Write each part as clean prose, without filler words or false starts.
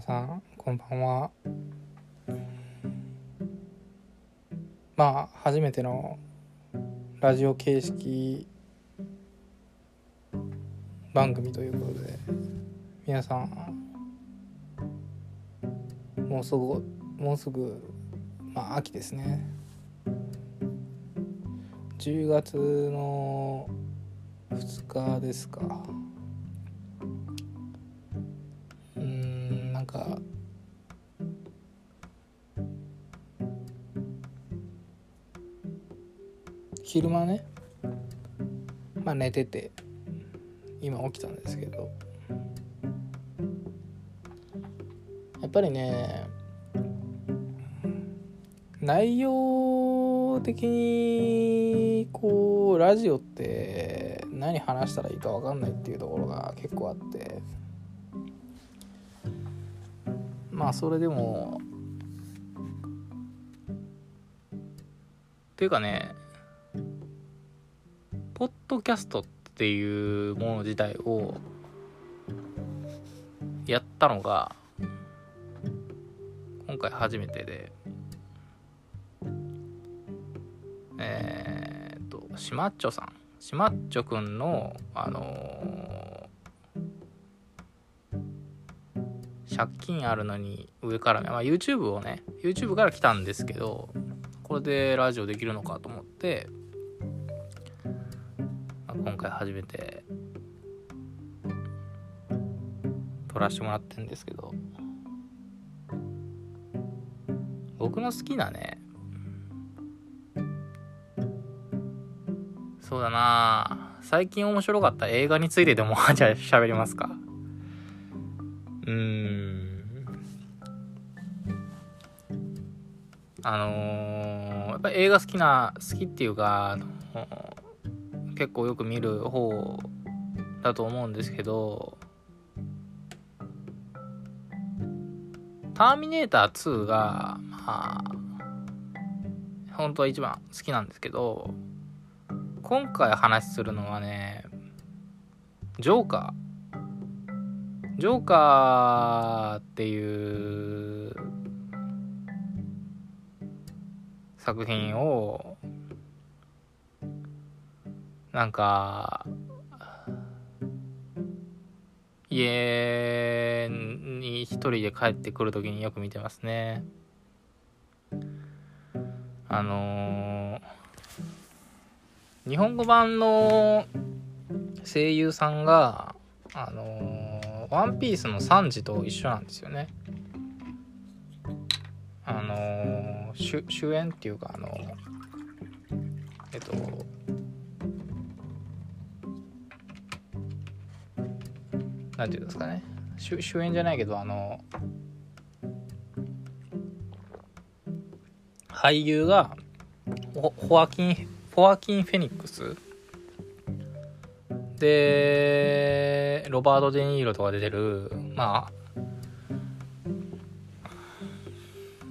皆さんこんばんは。まあ初めてのラジオ形式番組ということで、皆さんもうすぐまあ秋ですね。10月の2日ですか。昼間ね、まあ寝てて今起きたんですけど、やっぱりね、内容的にこうラジオって何話したらいいか分かんないっていうところが結構あって、まあそれでもっていうかね、ポッドキャストっていうもの自体をやったのが今回初めてで、シマッチョさん、シマッチョくんの借金あるのに上から、まあ、YouTube から来たんですけど、これでラジオできるのかと思って、まあ、今回初めて撮らせてもらってるんですけど、僕の好きなね、そうだな、最近面白かった映画についてでもじゃあ喋りますか。やっぱり映画好きっていうか、結構よく見る方だと思うんですけど、ターミネーター2がまあ本当は一番好きなんですけど、今回話するのはね、ジョーカーっていう作品をなんか家に一人で帰ってくるときによく見てますね。日本語版の声優さんがワンピースのサンジと一緒なんですよね。主演っていうかなんていうんですかね、主演じゃないけど俳優がホアキン・フェニックスでロバート・デ・ニーロとか出てる、まあ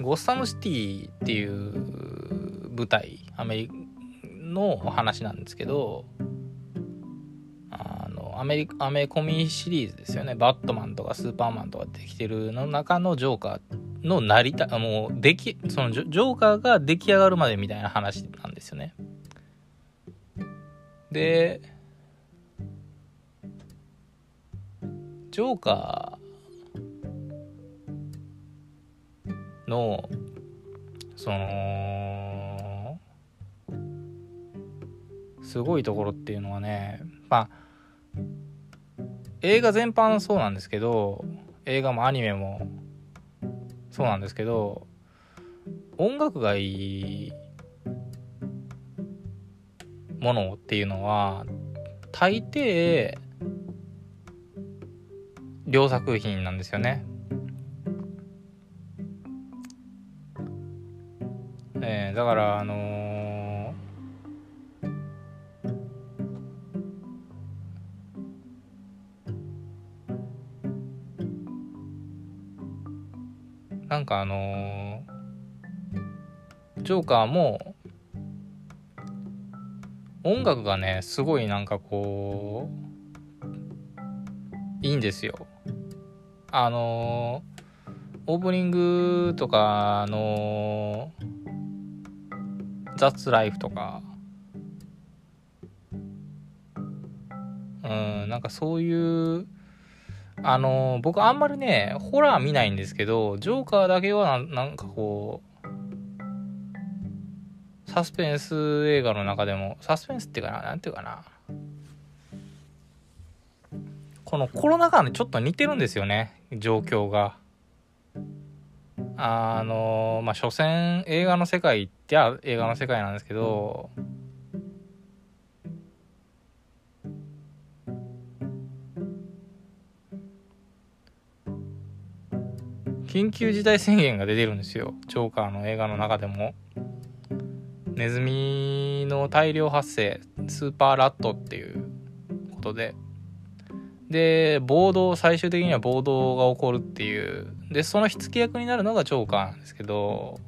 ゴッサムシティっていう舞台、アメリカの話なんですけど、アメコミシリーズですよね。バットマンとかスーパーマンとかできてるの中のジョーカーのジョーカーが出来上がるまでみたいな話なんですよね。でジョーカーのそのすごいところっていうのはね、まあ映画全般そうなんですけど、映画もアニメもそうなんですけど、音楽がいいものっていうのは大抵両作品なんですよね。だからなんかジョーカーも音楽がねすごいなんかこういいんですよ。オープニングとかの雑ライフとか、なんかそういう僕あんまりねホラー見ないんですけど、ジョーカーだけはなんかこうサスペンス映画の中でも、サスペンスっていうかな、なんていうかな、このコロナ禍にちょっと似てるんですよね、状況が。まあ所詮映画の世界って映画の世界なんですけど、緊急事態宣言が出てるんですよ、ジョーカーの映画の中でも。ネズミの大量発生、スーパーラットっていうことで、暴動、最終的には暴動が起こるっていう。でその火付け役になるのがジョーカーなんですけど、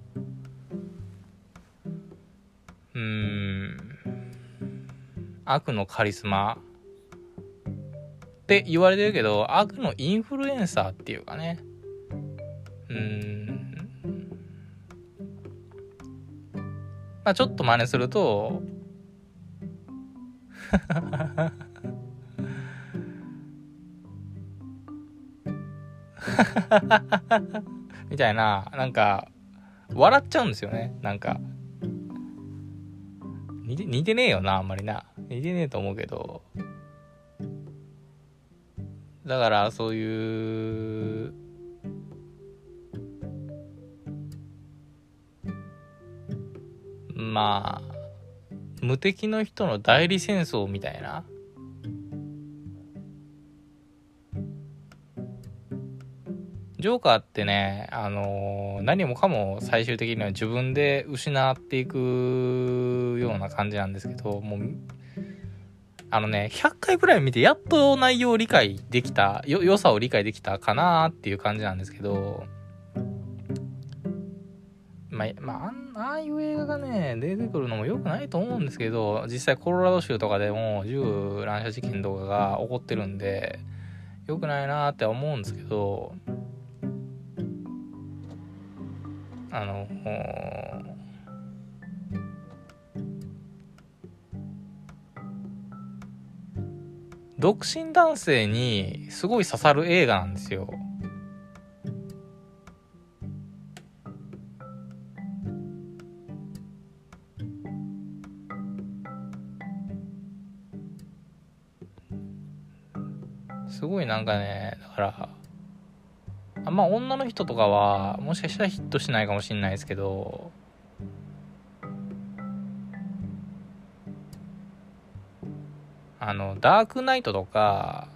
悪のカリスマって言われてるけど、悪のインフルエンサーっていうかね、まあちょっと真似するとみたいな、なんか笑っちゃうんですよね。なんか似てねえよな、あんまりな、似てねえと思うけど、だからそういうまあ無敵の人の代理戦争みたいな。ジョーカーってね、何もかも最終的には自分で失っていくような感じなんですけど、もう100回くらい見てやっと内容を理解できた、良さを理解できたかなっていう感じなんですけど、ああいう映画がね出てくるのも良くないと思うんですけど、実際コロラド州とかでも銃乱射事件とかが起こってるんで良くないなって思うんですけど、独身男性にすごい刺さる映画なんですよ。すごいなんかね、だからあんま女の人とかはもしかしたらヒットしないかもしれないですけど、ダークナイトとか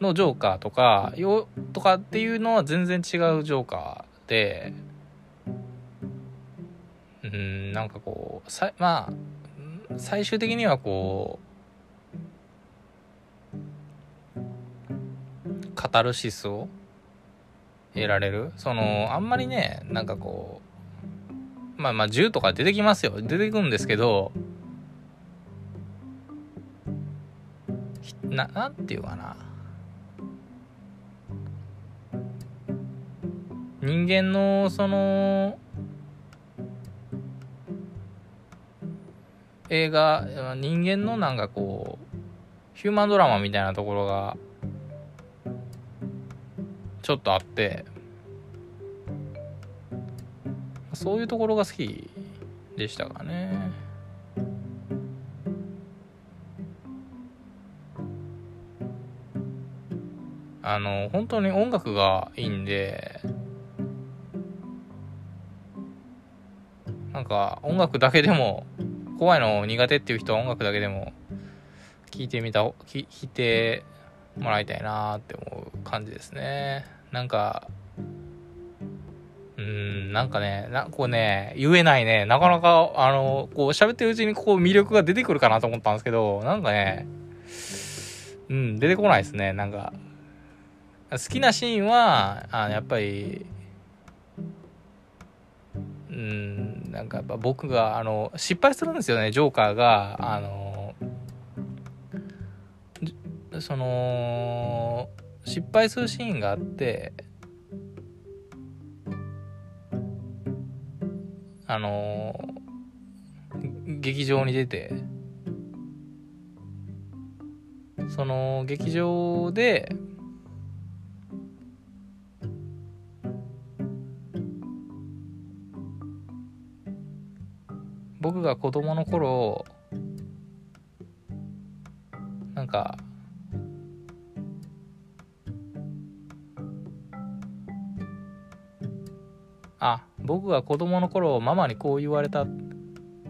のジョーカーとかっていうのは全然違うジョーカーで、なんかこう最終的にはこうカタルシスを得られる。あんまりね、なんかこう銃とか出てきますよ、出てくんですけど、なんていうかな、人間の映画、人間のなんかこうヒューマンドラマみたいなところがちょっとあって、そういうところが好きでしたかね。本当に音楽がいいんで、なんか音楽だけでも、怖いの苦手っていう人は音楽だけでも聴いてもらいたいなって思う感じですね。なんかなんかね、こうね言えないね、なかなかこう喋ってるうちにこう魅力が出てくるかなと思ったんですけど、なんかね出てこないですね。なんか好きなシーンはやっぱりなんかやっぱ僕が失敗するんですよね、ジョーカーが。失敗するシーンがあって、劇場に出て、その劇場で僕が子供の頃なんか僕が子供の頃ママにこう言われた。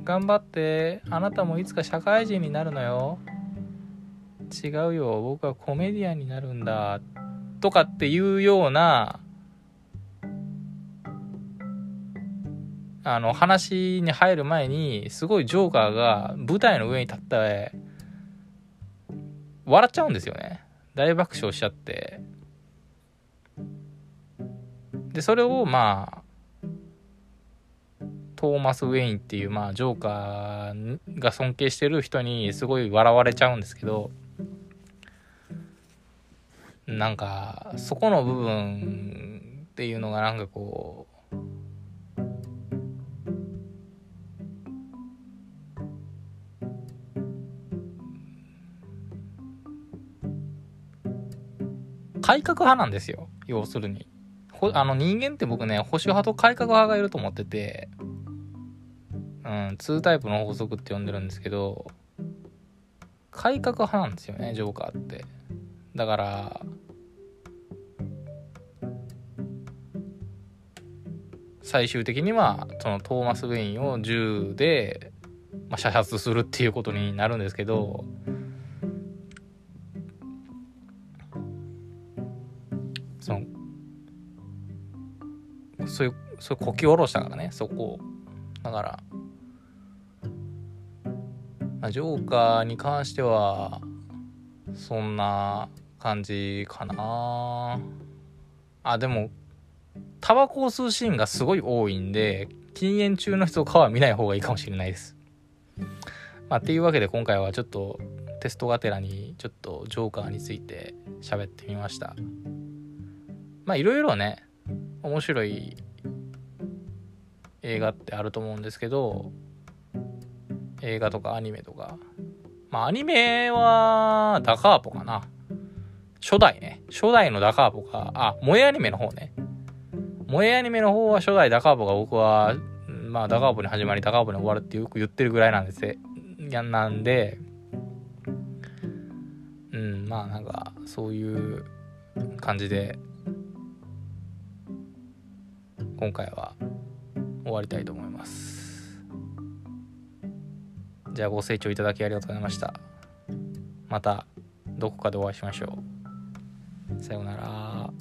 頑張ってあなたもいつか社会人になるのよ。違うよ、僕はコメディアンになるんだとかっていうような話に入る前にすごいジョーカーが舞台の上に立って笑っちゃうんですよね。大爆笑しちゃって、でそれをトーマス・ウェインっていう、ジョーカーが尊敬してる人にすごい笑われちゃうんですけど、なんかそこの部分っていうのがなんかこう改革派なんですよ。要するに人間って僕ね、保守派と改革派がいると思ってて、2タイプの法則って呼んでるんですけど、改革派なんですよね、ジョーカーって。だから最終的にはそのトーマス・ウェインを銃で、射殺するっていうことになるんですけど、そういうこき下ろしたからね、そこを。だからジョーカーに関してはそんな感じかな。でもタバコを吸うシーンがすごい多いんで、禁煙中の人とかは見ない方がいいかもしれないです。っていうわけで今回はちょっとテストがてらにちょっとジョーカーについて喋ってみました。いろいろね、面白い映画ってあると思うんですけど、映画とかアニメとか、アニメはダカーポかな、初代のダカーポか、萌えアニメの方は初代ダカーポが、僕はダカーポに始まりダカーポに終わるってよく言ってるぐらいなんですよ。なんでなんかそういう感じで今回は終わりたいと思います。じゃあご清聴いただきありがとうございました。またどこかでお会いしましょう。さようなら。